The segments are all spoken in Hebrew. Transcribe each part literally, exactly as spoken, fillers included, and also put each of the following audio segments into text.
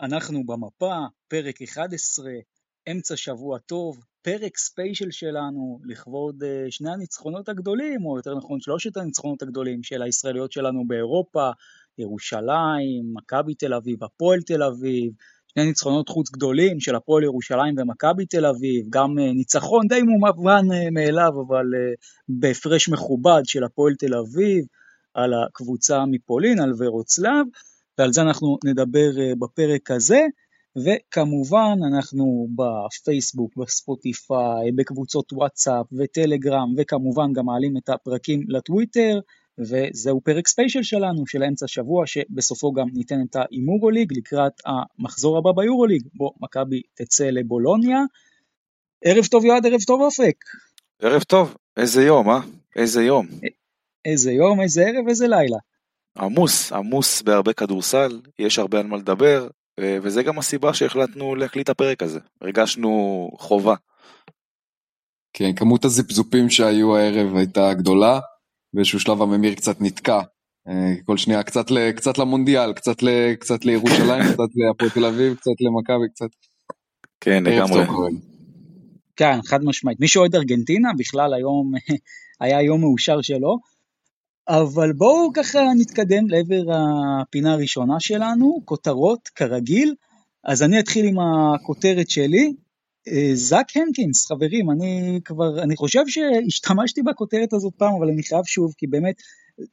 אנחנו במפה, פרק אחד עשר, אמצע שבוע טוב, פרק ספיישל שלנו לכבוד שני הניצחונות הגדולים, או יותר נכון שלושת הניצחונות הגדולים של הישראליות שלנו באירופה, ירושלים, מכבי תל אביב, הפועל תל אביב, שני ניצחונות חוץ גדולים של הפועל ירושלים ומכבי תל אביב, גם ניצחון די מובן מאליו, אבל בהפרש מכובד של הפועל תל אביב, על הקבוצה מפולין, על ורוצלאב, ועל זה אנחנו נדבר בפרק הזה, וכמובן אנחנו בפייסבוק, בספוטיפיי, בקבוצות וואטסאפ וטלגרם, וכמובן גם מעלים את הפרקים לטוויטר, וזהו פרק ספיישל שלנו של אמצע שבוע, שבסופו גם ניתן את היורוליג לקראת המחזור הבא ביורוליג, בו מכבי תצא לבולוניה. ערב טוב יועד, ערב טוב אופק. ערב טוב, איזה יום, אה? איזה יום. איזה יום, איזה ערב, איזה לילה. עמוס, עמוס בהרבה כדורסל, יש הרבה על מה לדבר, וזה גם הסיבה שהחלטנו להקליט הפרק הזה. הרגשנו חובה. כן, כמות הזיפזופים שהיו הערב הייתה גדולה, באיזשהו שלב הממיר קצת נתקע. כל שנייה, קצת, קצת למונדיאל, קצת, קצת לירושלים, קצת להפועל תל אביב, קצת למכבי, קצת... כן, לגמרי. כן, חד משמעית. מי שאוהד ארגנטינה, בכלל היום היה יום מאושר שלו, אבל בואו ככה נתקדם לעבר הפינה הראשונה שלנו, כותרות כרגיל. אז אני אתחיל עם הכותרת שלי, זאק הנקינס, חברים, אני כבר, אני חושב שהשתמשתי בכותרת הזאת פעם, אבל אני חייב שוב, כי באמת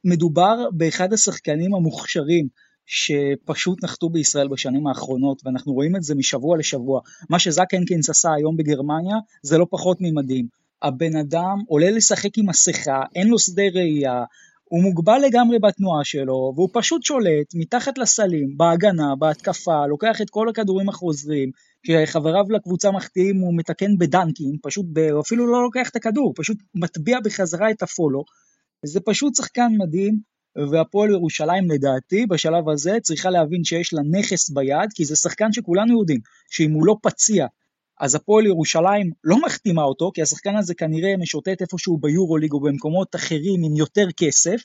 מדובר באחד השחקנים המוכשרים, שפשוט נחתו בישראל בשנים האחרונות, ואנחנו רואים את זה משבוע לשבוע. מה שזאק הנקינס עשה היום בגרמניה, זה לא פחות ממדהים. הבן אדם עולה לשחק עם מסכה, אין לו שדה ראייה, הוא מוגבל לגמרי בתנועה שלו, והוא פשוט שולט מתחת לסלים, בהגנה, בהתקפה, לוקח את כל הכדורים החוזרים, כשחבריו לקבוצה מחטיאים הוא מתקן בדנקים, פשוט אפילו לא לוקח את הכדור, פשוט מטביע בחזרה את הפולו, זה פשוט שחקן מדהים, והפועל ירושלים לדעתי בשלב הזה צריכה להבין שיש לה נכס ביד, כי זה שחקן שכולנו יודעים, שאם הוא לא פציע, אז הפועל ירושלים לא מחתימה אותו, כי השחקן הזה כנראה משוטט איפשהו ביורוליג או במקומות אחרים עם יותר כסף,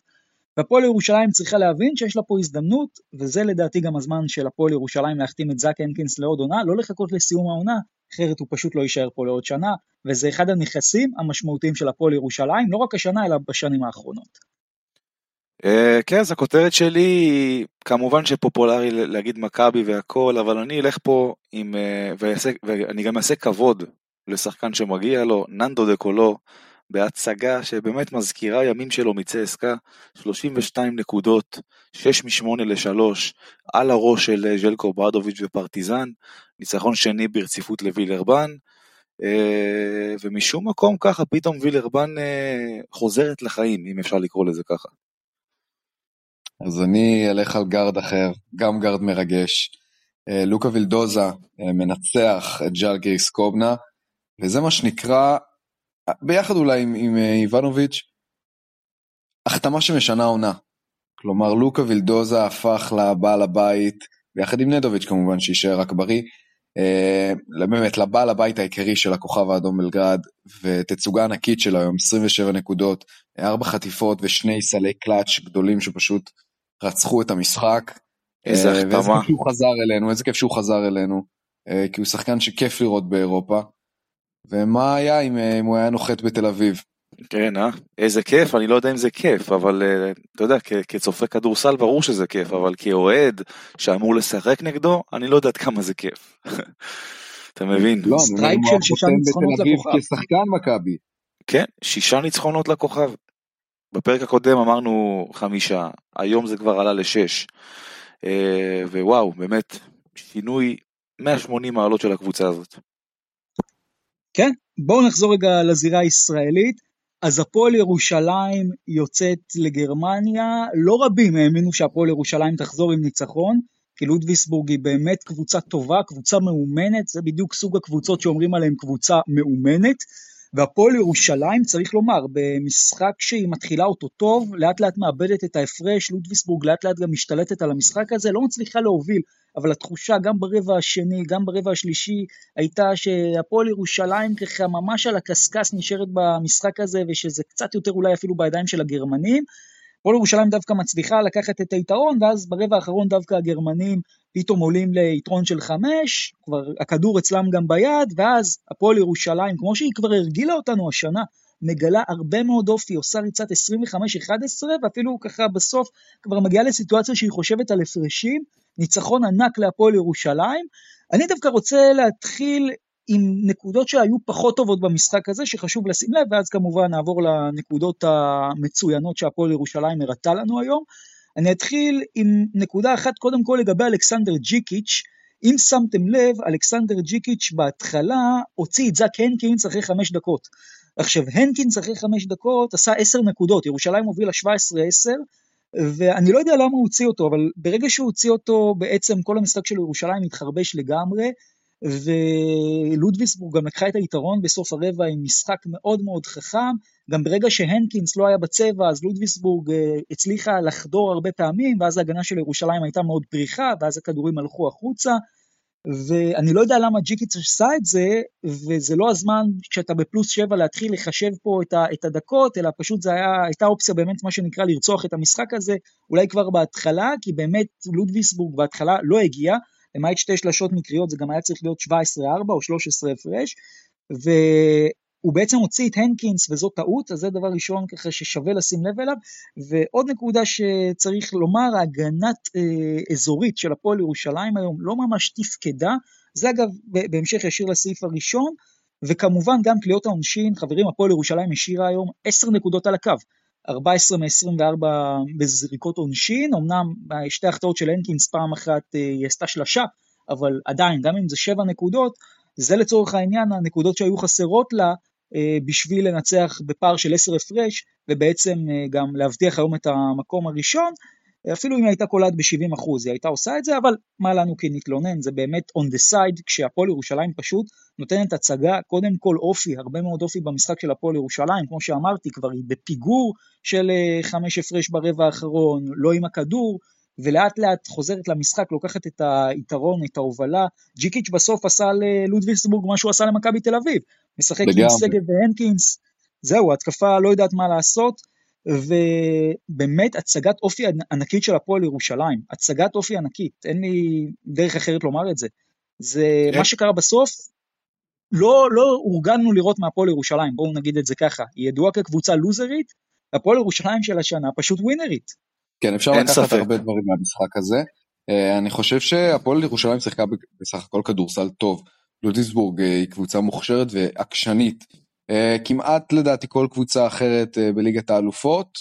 והפועל ירושלים צריכה להבין שיש לה פה הזדמנות, וזה לדעתי גם הזמן של הפועל ירושלים להחתים את זאק הנקינס לעוד עונה, לא לחכות לסיום העונה, אחרת הוא פשוט לא יישאר פה לעוד שנה, וזה אחד הנכסים המשמעותיים של הפועל ירושלים, לא רק השנה אלא בשנים האחרונות. כן, אז הכותרת שלי, כמובן שפופולרי להגיד מכבי והכל, אבל אני אלך פה עם, ואני גם אעשה כבוד לשחקן שמגיע לו, ננדו דה קולו, בהצגה שבאמת מזכירה ימים שלו מצסקה, שלושים ושתיים נקודות, שש משמונה לשלוש, על הראש של ז'לקו אוברדוביץ' ופרטיזן, ניצחון שני ברציפות לווילרבן, ומשום מקום ככה פתאום וילרבן חוזרת לחיים, אם אפשר לקרוא לזה ככה. אז אני אלך על גארד אחר, גם גארד מרגש. לוקה וילדוזה מנצח את ג'ארבג' סקובנה, וזה מה שנקרא, ביחד אולי עם, עם איבנוביץ', החתמה שמשנה עונה. כלומר, לוקה וילדוזה הפך לבעל הבית, ביחד עם נדוביץ' כמובן, שישאר רק בריא, באמת לבעל הבית העיקרי של הכוכב האדום בלגרד, ותצוגה ענקית שלו היום, עשרים ושבע נקודות, ארבע חטיפות ושני סלי קלאץ' גדולים שפשוט רצחו את המשחק. איזה החתמה. ואיזה כיף שהוא חזר אלינו, איזה כיף שהוא חזר אלינו, כי הוא שחקן שכיף לראות באירופה, ומה היה אם, אם הוא היה נוחת בתל אביב? כן, אה? איזה כיף, אני לא יודע אם זה כיף, אבל אתה יודע, כ- כצופה כדורסל ברור שזה כיף, אבל כאוהד שאמור לשחק נגדו, אני לא יודע כמה זה כיף. אתה מבין? לא, סטרייק של שישה ניצחונות לכוכב. כשחקן מכבי. כן, שישה ניצחונות לכוכב. בפרק הקודם אמרנו חמישה, היום זה כבר עלה לשש. ווואו, באמת, שינוי מאה ושמונים מעלות של הקבוצה הזאת. כן, בואו נחזור רגע לזירה הישראלית. אז הפועל ירושלים יוצאת לגרמניה, לא רבים האמינו שהפועל ירושלים תחזור עם ניצחון, כי לודוויגסבורג היא באמת קבוצה טובה, קבוצה מאומנת, זה בדיוק סוג הקבוצות שאומרים עליהם קבוצה מאומנת, והפועל ירושלים צריך לומר, במשחק שהיא מתחילה אותו טוב, לאט לאט מאבדת את ההפרש, לודוויגסבורג לאט לאט גם משתלטת על המשחק הזה, לא מצליחה להוביל, אבל התחושה גם ברבע השני, גם ברבע השלישי, הייתה שהפועל ירושלים ככה ממש על הקסקס נשארת במשחק הזה, ושזה קצת יותר אולי אפילו בידיים של הגרמנים, כל ירושלים דווקא מצליחה לקחת את היתרון, ואז ברבע האחרון דווקא הגרמנים פתאום עולים ליתרון של חמש, כבר הכדור אצלם גם ביד, ואז הפועל ירושלים, כמו שהיא כבר הרגילה אותנו השנה, מגלה הרבה מאוד אופי, עושה ריצת עשרים וחמש אחת עשרה, ואפילו ככה בסוף כבר מגיעה לסיטואציה שהיא חושבת על הפרשים, ניצחון ענק להפועל ירושלים. אני דווקא רוצה להתחיל עם נקודות שהיו פחות טובות במשחק הזה, שחשוב לשים לב, ואז כמובן נעבור לנקודות המצוינות שהפועל ירושלים הראתה לנו היום. אני אתחיל עם נקודה אחת, קודם כל לגבי אלכסנדר ג'יקיץ'. אם שמתם לב, אלכסנדר ג'יקיץ' בהתחלה הוציא את זאק הנקינס אחרי חמש דקות. עכשיו, הנקינס אחרי חמש דקות עשה עשר נקודות, ירושלים הובילה שבע עשרה עשר, ואני לא יודע למה הוא הוציא אותו, אבל ברגע שהוא הוציא אותו, בעצם כל המשחק של ירושלים התחרבש לגמרי, ולודוויסבורג גם לקחה את היתרון בסוף הרבע עם משחק מאוד מאוד חכם, גם ברגע שהנקינס לא היה בצבע, אז לודוויסבורג הצליחה לחדור הרבה פעמים, ואז ההגנה של ירושלים הייתה מאוד פריחה, ואז הכדורים הלכו החוצה, ואני לא יודע למה ג'יקיץ' עשה את זה, וזה לא הזמן כשאתה בפלוס שבע להתחיל לחשב פה את, ה, את הדקות, אלא פשוט זה היה, הייתה אופציה באמת מה שנקרא לרצוח את המשחק הזה, אולי כבר בהתחלה, כי באמת לודוויסבורג בהתחלה לא הגיעה, למעט שתי שלשות מקריות, זה גם היה צריך להיות שבע עשרה ארבע או שלוש עשרה הפרש, והוא בעצם הוציא את הנקינס, וזו טעות, אז זה דבר ראשון ככה ששווה לשים לב אליו, ועוד נקודה שצריך לומר, ההגנת אה, אזורית של הפועל ירושלים היום לא ממש תפקדה, זה אגב בהמשך ישיר לסעיף הראשון, וכמובן גם קליעות העונשין, חברים, הפועל ירושלים השאירה היום עשר נקודות על הקו, ארבע עשרה מעשרים וארבע בזריקות עונשין, אמנם שתי החטאות של הנקינס פעם אחת היא עשתה שלשה, אבל עדיין, גם אם זה שבע נקודות, זה לצורך העניין הנקודות שהיו חסרות לה, בשביל לנצח בפער של עשר הפרש, ובעצם גם להבטיח היום את המקום הראשון, אפילו אם הייתה קולעת ב-שבעים אחוז, היא הייתה עושה את זה, אבל מה לנו כי נתלונן, זה באמת on the side, כשהפועל ירושלים פשוט נותנת הצגה, קודם כל אופי, הרבה מאוד אופי במשחק של הפועל ירושלים, כמו שאמרתי, כבר היא בפיגור של חמש הפרש ברבע האחרון, לא עם הכדור, ולאט לאט חוזרת למשחק, לוקחת את היתרון, את ההובלה, ג'יקיץ' בסוף עשה ללודוויסבורג מה שהוא עשה למכבי תל אביב, משחק עם סגב והנקינס, זהו, התקפה לא יודעת מה לעשות, ובאמת הצגת אופי ענקית של הפועל ירושלים, הצגת אופי ענקית, אין לי דרך אחרת לומר את זה, זה מה שקרה בסוף, לא, לא אורגנו לראות מהפועל ירושלים, בואו נגיד את זה ככה, היא ידועה כקבוצה לוזרית, הפועל ירושלים של השנה פשוט ווינרית. כן, אפשר לקחת הרבה דברים מהמשחק הזה, אני חושב שהפועל ירושלים שיחקה בסך הכל כדורסל טוב, לודוויגסבורג היא קבוצה מוכשרת ועקשנית, Uh, כמעט לדעתי כל קבוצה אחרת uh, בליגת האלופות,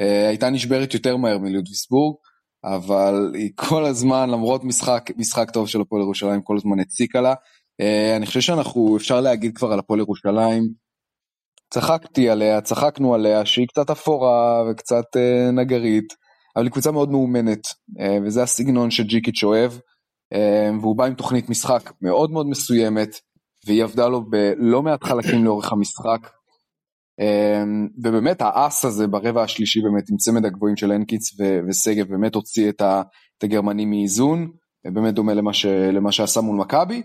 uh, הייתה נשברת יותר מהר מלודוויסבורג, אבל היא כל הזמן, למרות משחק, משחק טוב של הפועל ירושלים, כל הזמן הציקה לה, uh, אני חושב שאנחנו, אפשר להגיד כבר על הפועל ירושלים, צחקתי עליה, צחקנו עליה, שהיא קצת אפורה וקצת uh, נגרית, אבל היא קבוצה מאוד מאומנת, uh, וזה הסגנון שג'יקיץ' אוהב, uh, והוא בא עם תוכנית משחק מאוד מאוד מסוימת, והיא עבדה לו בלא מעט חלקים לאורך המשחק, ובאמת האס הזה ברבע השלישי, באמת עם צמד הגבוהים של הנקיץ וסגב, באמת הוציא את הגרמנים מאיזון, באמת דומה למה שעשה מול מכבי,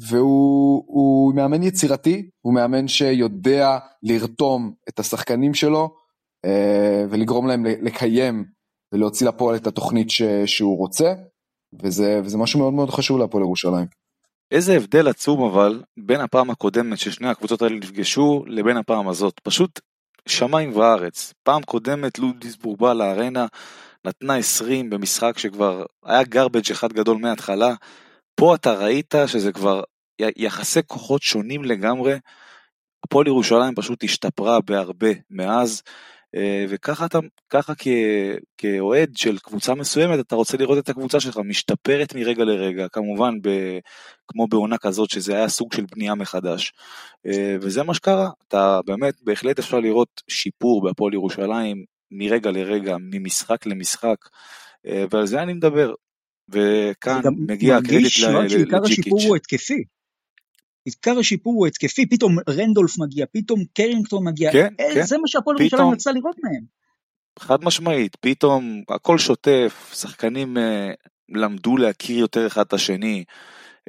והוא מאמן יצירתי, הוא מאמן שיודע לרתום את השחקנים שלו, ולגרום להם לקיים, ולהוציא לפועל את התוכנית שהוא רוצה, וזה משהו מאוד מאוד חשוב להפועל ירושלים. איזה הבדל עצום אבל בין הפעם הקודמת ששני הקבוצות האלה נפגשו לבין הפעם הזאת, פשוט שמיים וארץ. פעם קודמת לודוויגסבורג בא לארנה, נתנה עשרים במשחק שכבר היה ג'ארבג' אחד גדול מההתחלה, פה אתה ראית שזה כבר יחסי כוחות שונים לגמרי, הפועל ירושלים פשוט השתפרה בהרבה מאז, וככה אתה, ככה כאוהד של קבוצה מסוימת, אתה רוצה לראות את הקבוצה שלך משתפרת מרגע לרגע, כמובן כמו בעונה כזאת שזה היה סוג של בנייה מחדש, וזה מה שקרה, אתה באמת בהחלט אפשר לראות שיפור בהפועל ירושלים מרגע לרגע, ממשחק למשחק, ועל זה אני מדבר, וכאן מגיע הקרדיט לג'יקיץ'. עיקר השיפור הוא התקפי, עיקר השיפור הוא התקפי, פתאום רנדולף מגיע, פתאום קרינגטון מגיע, כן, אה, כן. זה מה שהפועל ירושלים רצה לראות מהם. חד משמעית, פתאום הכל שוטף, שחקנים אה, למדו להכיר יותר אחד את השני,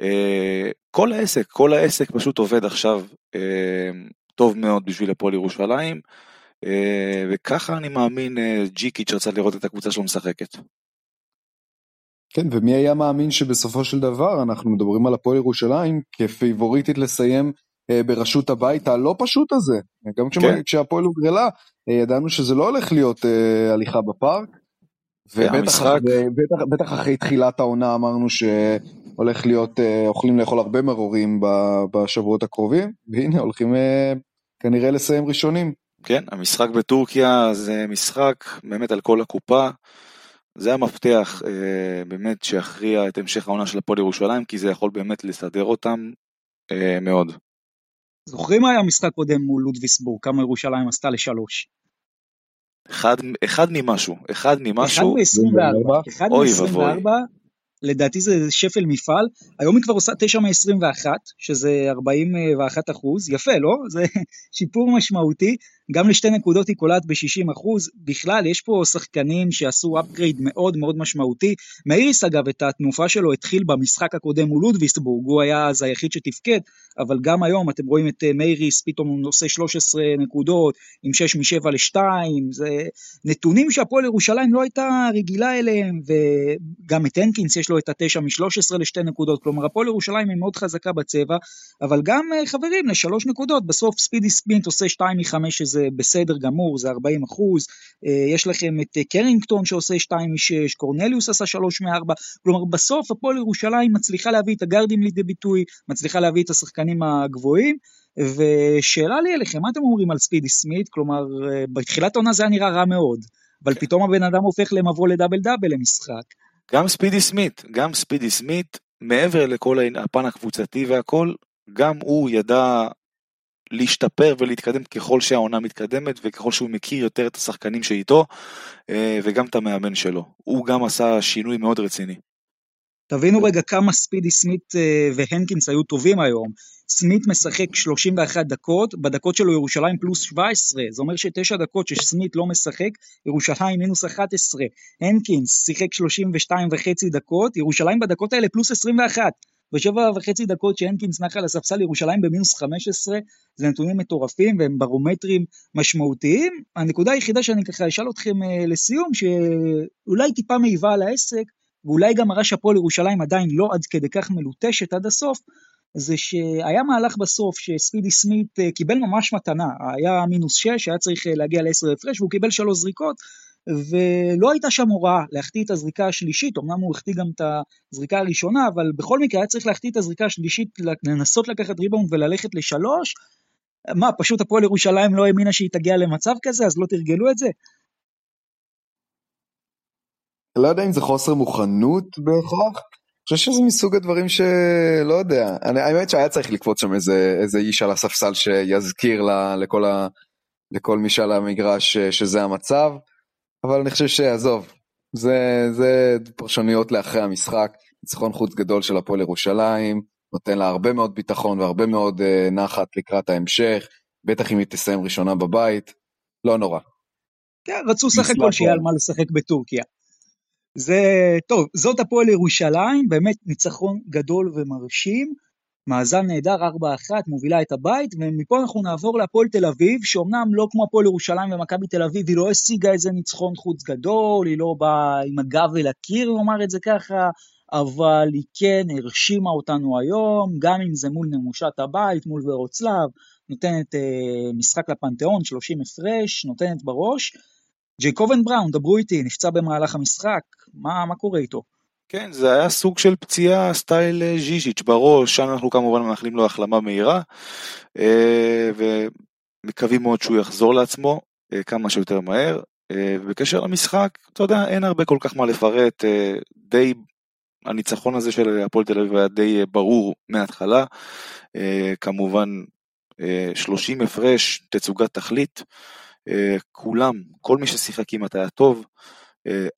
אה, כל העסק, כל העסק פשוט עובד עכשיו אה, טוב מאוד בשביל הפועל ירושלים, וככה אני מאמין ג'יקיץ' רצה לראות את הקבוצה שלו משחקת. כן, ומי היה מאמין שבסופו של דבר אנחנו מדברים על הפועל ירושלים כפייבוריטית לסיים ברשות הבית הלא פשוט הזה, גם כן. כשהפועל הוגרלה ידענו שזה לא הולך להיות הליכה בפארק, ובטח בטח, בטח אחרי תחילת העונה אמרנו שהולך להיות, אוכלים לאכול הרבה מרורים בשבועות הקרובים, והנה הולכים כנראה לסיים ראשונים. כן, המשחק בטורקיה זה משחק באמת על כל הקופה, זה המפתח באמת שיכריע את המשך העונה של הפועל ירושלים, כי זה יכול באמת לסדר אותם מאוד. זוכרים מה היה משחק קודם מול לודוויגסבורג, כמה ירושלים עשתה לשלוש? אחד, אחד ממשהו, אחד ממשהו. אחד מ-עשרים וארבע, לדעתי זה שפל מפעל, היום היא כבר עושה תשע מ-עשרים ואחת, שזה ארבעים ואחד אחוז, יפה, לא? זה שיפור משמעותי, גם לשתי נקודות היא קולעת ב-שישים אחוז, בכלל יש פה שחקנים שעשו אפגרייד מאוד מאוד משמעותי, מאיריס אגב את התנופה שלו התחיל במשחק הקודם מול לודוויגסבורג, הוא היה אז היחיד שתפקד, אבל גם היום אתם רואים את מאיריס, פתאום הוא נושא שלוש עשרה נקודות, עם שש משבע לשתיים, זה נתונים שהפועל ירושלים לא הייתה רגילה אליהם, וגם את הנקינס יש לו את ה-תשע משלוש עשרה לשתי נקודות, כלומר הפועל ירושלים היא מאוד חזקה בצבע, אבל גם חברים לשלוש נקודות, בסוף ספידי ספינט עושה שתיים מחמש, שזה בסדר גמור, זה ארבעים אחוז, יש לכם את קרינגטון שעושה שתיים משש, קורנליוס עשה שלוש מארבע, כלומר בסוף הפועל ירושלים מצליחה להביא את הגארדים לידי ביטוי, מצליחה להביא את השחקנים הגבוהים, ושאלה לי אליכם, מה אתם אומרים על ספידי סמית? כלומר, בתחילת העונה זה נראה רע מאוד, אבל פתאום הבן אדם הופך למבוא לדאבל דאבל למשחק. גם ספידי סמית, גם ספידי סמית, מעבר לכל הפן הקבוצתי והכל, גם הוא ידע להשתפר ולהתקדם ככל שהעונה מתקדמת, וככל שהוא מכיר יותר את השחקנים שאיתו, וגם את המאמן שלו. הוא גם עשה שינוי מאוד רציני. תבינו רגע כמה ספידי סמית והנקינס היו טובים היום. סמית משחק שלושים ואחת דקות, בדקות שלו ירושלים פלוס שבע עשרה, זה אומר שתשע דקות שסמית לא משחק, ירושלים מינוס אחת עשרה, הנקינס שיחק שלושים ושתיים וחצי דקות, ירושלים בדקות האלה פלוס עשרים ואחת, ושבע וחצי דקות שהנקינס נחה לספסל ירושלים במינוס חמש עשרה, זה נתונים מטורפים והם ברומטרים משמעותיים. הנקודה היחידה שאני ככה אשאל אתכם לסיום, שאולי טיפה מעיבה על העסק, ואולי גם הרש הפועל ירושלים עדיין לא עד כדי כך מלוטשת עד הסוף, זה שהיה מהלך בסוף שספידי סמית קיבל ממש מתנה, היה מינוס שש, היה צריך להגיע ל-עשרה הפרש, והוא קיבל שלוש זריקות, ולא הייתה שם הוראה להחטיא את הזריקה השלישית, אמנם הוא החטיא גם את הזריקה הראשונה, אבל בכל מקרה היה צריך להחטיא את הזריקה השלישית, לנסות לקחת ריבאונד וללכת לשלוש, מה, פשוט הפועל ירושלים לא האמינה שהיא תגיע למצב כזה, אז לא תרגלו את זה? לא יודע אם זה חוסר מוכנות בהכרח, אני חושב שזה מסוג הדברים שלא יודע, אני, האמת שהיה צריך לקפוץ שם איזה, איזה איש על הספסל שיזכיר לה, לכל, ה, לכל מי שעל המגרש שזה המצב, אבל אני חושב שיעזוב, זה, זה פרשוניות לאחרי המשחק, ניצחון חוץ גדול של הפועל ירושלים, נותן לה הרבה מאוד ביטחון והרבה מאוד נחת לקראת ההמשך, בטח אם היא תסיים ראשונה בבית, לא נורא. כן, רצו סך הכל שיהיה על מה לשחק בטורקיה. זה טוב, זאת הפועל ירושלים, באמת ניצחון גדול ומרשים, מאזן נהדר ארבע אחת, מובילה את הבית, ומפה אנחנו נעבור להפועל תל אביב, שאומנם לא כמו הפועל ירושלים ומכבי תל אביב, היא לא השיגה איזה ניצחון חוץ גדול, היא לא באה עם הגב אל הקיר, לומר את זה ככה, אבל היא כן הרשימה אותנו היום, גם אם זה מול נמושת הבית, מול ורוצלאב, נותנת אה, משחק לפנתיאון, שלושים הפרש, נותנת בראש, ג'ייקובן בראון, דברו איתי, נפצע במהלך המשחק, מה, מה קורה איתו? כן, זה היה סוג של פציעה סטייל ז'יז'יץ' בראש, שם אנחנו כמובן מאחלים לו החלמה מהירה, ומקווים מאוד שהוא יחזור לעצמו כמה שיותר מהר, ובקשר למשחק, אתה יודע, אין הרבה כל כך מה לפרט, די, הניצחון הזה של הפועל תל אביב היה די ברור מההתחלה, כמובן שלושים הפרש, תצוגת תכלית, כולם, כל מי ששיחקים אתה היה טוב,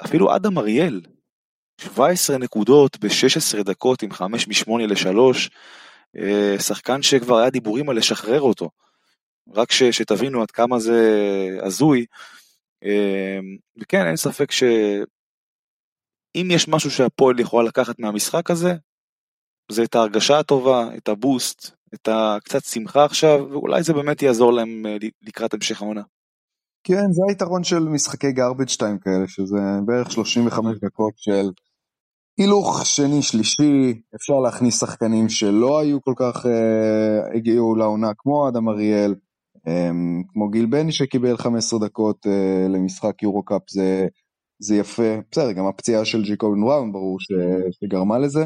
אפילו אדם אריאל, שבע עשרה נקודות ב-שש עשרה דקות עם חמש משמונה לשלוש, שחקן שכבר היה דיבורים על לשחרר אותו, רק ש, שתבינו עד כמה זה הזוי, וכן אין ספק שאם יש משהו שהפועל יכולה לקחת מהמשחק הזה, זה את ההרגשה הטובה, את הבוסט, את הקצת שמחה עכשיו, ואולי זה באמת יעזור להם לקראת המשך העונה. כן, זה היתרון של משחקי ג'ארבג' שתיים כאלה, שזה בערך שלושים וחמש דקות של הילוך שני שלישי, אפשר להכניס שחקנים שלא היו כל כך, אה, הגיעו לעונה, כמו אדם אריאל, אה, כמו גיל בני שקיבל חמש עשרה דקות אה, למשחק יורוקאפ, זה, זה יפה, בסדר, גם הפציעה של ג'ייקובן וראון ברור ש, שגרמה לזה,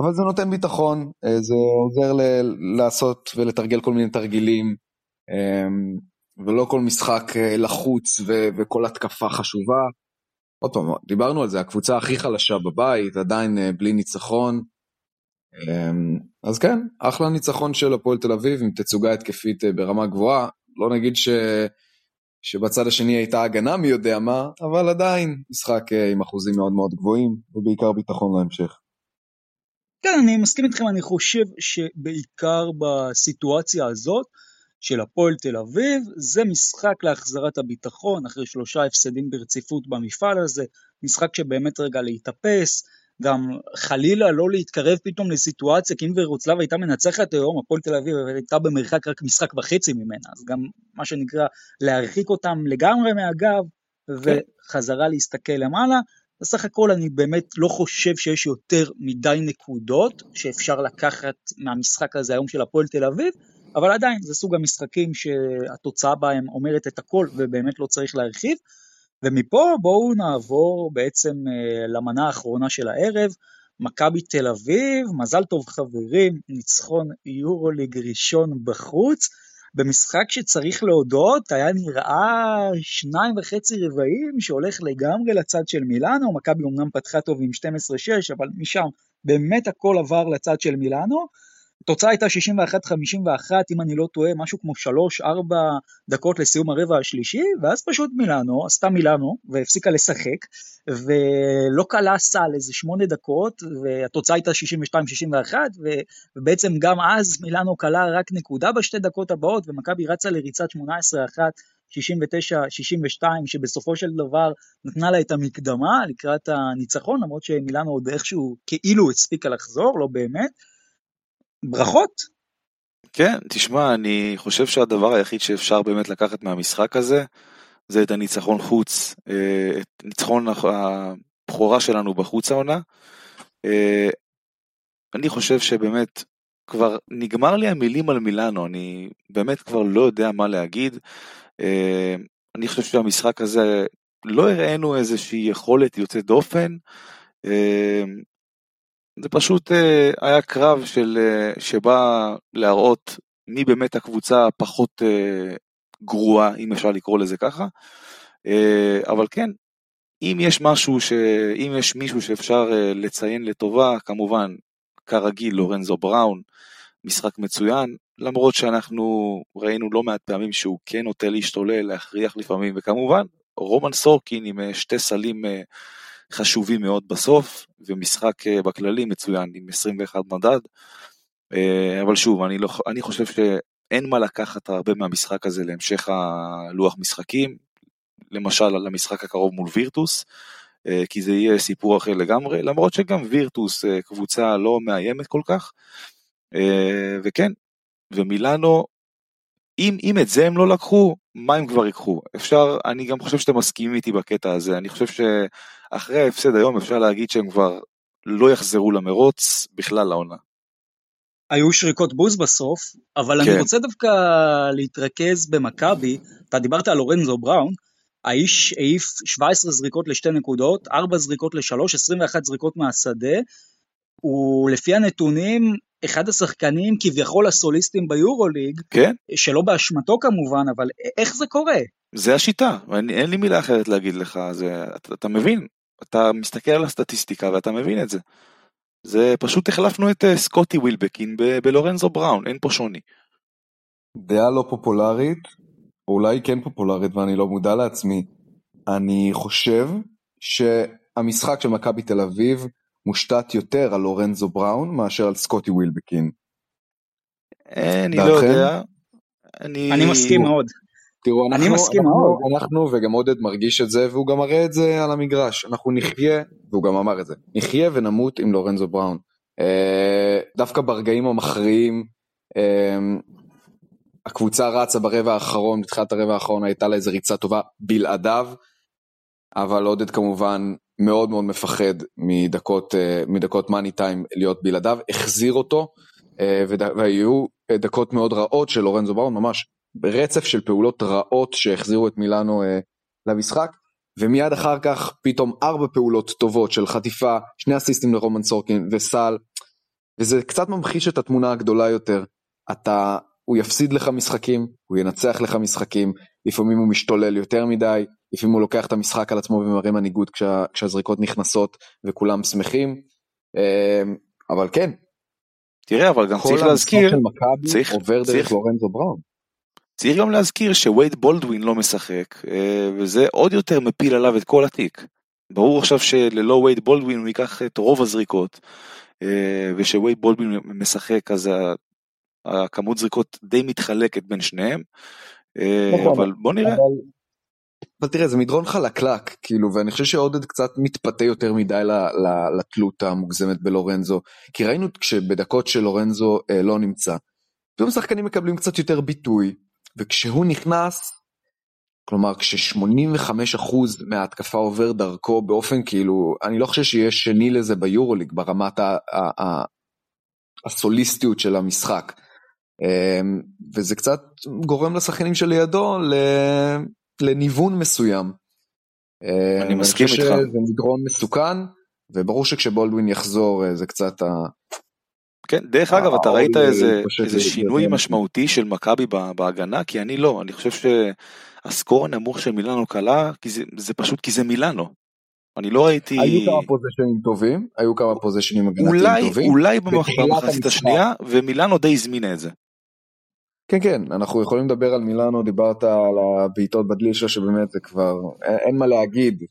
אבל זה נותן ביטחון, אה, זה עוזר ל, לעשות ולתרגל כל מיני תרגילים, אה, ולא כל משחק לחוץ ו- וכל התקפה חשובה. עוד פעם, דיברנו על זה, הקבוצה הכי חלשה בבית, עדיין בלי ניצחון. אז כן, אחלה ניצחון של הפועל תל אביב, עם תצוגה התקפית ברמה גבוהה. לא נגיד ש... שבצד השני הייתה הגנה מי יודע מה, אבל עדיין משחק עם אחוזים מאוד מאוד גבוהים, ובעיקר ביטחון להמשך. כן, אני מסכים איתכם, אני חושב שבעיקר בסיטואציה הזאת, של הפועל תל אביב, זה משחק להחזרת הביטחון, אחרי שלושה הפסדים ברציפות במפעל הזה, משחק שבאמת רגע להתאפס, גם חלילה לא להתקרב פתאום לסיטואציה, כי אם ורוצלאב הייתה מנצחת היום, הפועל תל אביב הייתה במרחק רק משחק וחצי ממנה, אז גם מה שנקרא להרחיק אותם לגמרי מהגב, וחזרה להסתכל למעלה, בסך הכל אני באמת לא חושב שיש יותר מדי נקודות, שאפשר לקחת מהמשחק הזה היום של הפועל תל אביב, אבל עדיין זה סוג המשחקים שהתוצאה בהם אומרת את הכל, ובאמת לא צריך להרחיב, ומפה בואו נעבור בעצם למנה האחרונה של הערב, מכבי תל אביב, מזל טוב חברים, ניצחון יורוליג ראשון בחוץ, במשחק שצריך להודות, היה נראה שניים וחצי רבעים, שהולך לגמרי לצד של מילאנו, מכבי אומנם פתחה טוב עם שתים עשרה שש, אבל משם באמת הכל עבר לצד של מילאנו, התוצאה הייתה שישים ואחת חמישים ואחת, אם אני לא טועה, משהו כמו שלוש ארבע דקות לסיום הרבע השלישי, ואז פשוט מילאנו, עשתה מילאנו, והפסיקה לשחק, ולא קלה סל איזה שמונה דקות, והתוצאה הייתה שישים ושתיים שישים ואחת, ובעצם גם אז מילאנו קלה רק נקודה בשתי דקות הבאות, ומכבי רצה לריצת שמונה עשרה אחת, שישים ותשע שישים ושתיים, שבסופו של דבר נתנה לה את המקדמה לקראת הניצחון, למרות שמילאנו עוד איכשהו כאילו הספיקה לחזור, לא באמת, ברכות. כן, תשמע, אני חושב שהדבר היחיד שאפשר באמת לקחת מהמשחק הזה, זה את הניצחון חוץ, את ניצחון הבחורה שלנו בחוץ העונה. אני חושב שבאמת כבר נגמר לי המילים על מילאנו, אני באמת כבר לא יודע מה להגיד. אני חושב שהמשחק הזה לא הראינו איזושהי יכולת יוצאת דופן, זה פשוט היה קרב של, שבא להראות מי באמת הקבוצה פחות גרועה, אם אפשר לקרוא לזה ככה. אבל כן, אם יש משהו ש, אם יש מישהו שאפשר לציין לטובה, כמובן, כרגיל, לורנזו בראון, משחק מצוין, למרות שאנחנו ראינו לא מעט פעמים שהוא כן נוטה להשתולל, להכריח לפעמים, וכמובן, רומן סורקין עם שתי סלים חשובים מאוד בסוף, ומשחק בכללי מצוין, עם עשרים ואחד מדד, אבל שוב, אני, לא, אני חושב שאין מה לקחת הרבה מהמשחק הזה, להמשך הלוח משחקים, למשל למשחק הקרוב מול וירטוס, כי זה יהיה סיפור אחר לגמרי, למרות שגם וירטוס קבוצה לא מאיימת כל כך, וכן, ומילאנו, אם, אם את זה הם לא לקחו, מה הם כבר יקחו? אפשר, אני גם חושב שאתם מסכימים איתי בקטע הזה, אני חושב שאחרי ההפסד היום אפשר להגיד שהם כבר לא יחזרו למרוץ בכלל לעונה. היו שריקות בוז בסוף, אבל כן. אני רוצה דווקא להתרכז במכבי, אתה דיברת על לורנזו בראון, האיש העיף שבע עשרה זריקות לשתי נקודות, ארבע זריקות לשלוש, עשרים ואחת זריקות מהשדה, ולפי הנתונים, אחד השחקנים כביכול הסוליסטים ביורוליג, כן? שלא באשמתו כמובן, אבל איך זה קורה? זה השיטה, ואני, אין לי מילה אחרת להגיד לך, זה, אתה, אתה מבין, אתה מסתכל על הסטטיסטיקה ואתה מבין את זה, זה פשוט החלפנו את uh, סקוטי ווילבקין ב- בלורנזו בראון, אין פה שוני. דעה לא פופולרית, או אולי כן פופולרית ואני לא מודע לעצמי, אני חושב שהמשחק של מכבי תל אביב, מושתת יותר על לורנזו בראון, מאשר על סקוטי ווילבקין. אני לא יודע. אני מסכים מאוד. תראו, אנחנו וגם עודד מרגיש את זה, והוא גם מראה את זה על המגרש. אנחנו נחיה, והוא גם אמר את זה, נחיה ונמות עם לורנזו בראון. דווקא ברגעים המכריעים, הקבוצה רצה ברבע האחרון, בתחילת הרבע האחרון הייתה לה איזו ריצה טובה בלעדיו, אבל עודד כמובן מאוד מאוד מפחד מדקות, מדקות מאני טיים להיות בלעדיו, החזיר אותו, והיו דקות מאוד רעות של לורנזו בראון, ממש ברצף של פעולות רעות שהחזירו את מילאנו למשחק, ומיד אחר כך פתאום ארבע פעולות טובות של חטיפה, שני אסיסטים לרומן סורקין וסל, וזה קצת ממחיש את התמונה הגדולה יותר, אתה, הוא יפסיד לך משחקים, הוא ינצח לך משחקים, לפעמים הוא משתולל יותר מדי, לפעמים הוא לוקח את המשחק על עצמו ומראה מנהיגות כשה, כשהזריקות נכנסות וכולם שמחים, אבל כן. תראה, אבל גם צריך להזכיר, כל המשחק של מכבי צריך, עובר צריך. דרך לורנזו בראון. צריך גם להזכיר שווייד בולדווין לא משחק, וזה עוד יותר מפיל עליו את כל התיק. ברור עכשיו שללא ווייד בולדווין הוא ייקח את רוב הזריקות, ושווייד בולדווין משחק, אז הכמות זריקות די מתחלקת בין שניהם, אבל בוא נראה. אבל תראה, זה מדרון חלקלק, כאילו, ואני חושב שעודד קצת מתפתה יותר מדי לתלות המוגזמת בלורנזו, כי ראינו כשבדקות שלורנזו לא נמצא, פתאום שחקנים מקבלים קצת יותר ביטוי, וכשהוא נכנס, כלומר, כש-שמונים וחמישה אחוז מההתקפה עובר דרכו באופן כאילו, אני לא חושב שיש שני לזה ביורוליג, ברמת ה- ה- ה- הסוליסטיות של המשחק, וזה קצת גורם לשחקנים שלידו לניוון מסוים. אני מסכים איתך. זה מדרון מסוכן, וברור שכשבולדווין יחזור, זה קצת ה... כן, דרך אגב, אתה ראית איזה, איזה שינוי משמעותי של מכבי בהגנה, כי אני לא, אני חושב שהסקור הנמוך של מילאנו קלה, כי זה, זה פשוט כי זה מילאנו. אני לא ראיתי... היו כמה פוזישנים טובים, היו כמה פוזישנים הגנתיים טובים. אולי במחצית השנייה, ומילאנו די הזמינה את זה. כן, כן, אנחנו יכולים לדבר על מילאנו, דיברת על הבעיטות בדלישה, שבאמת זה כבר, אין מה להגיד,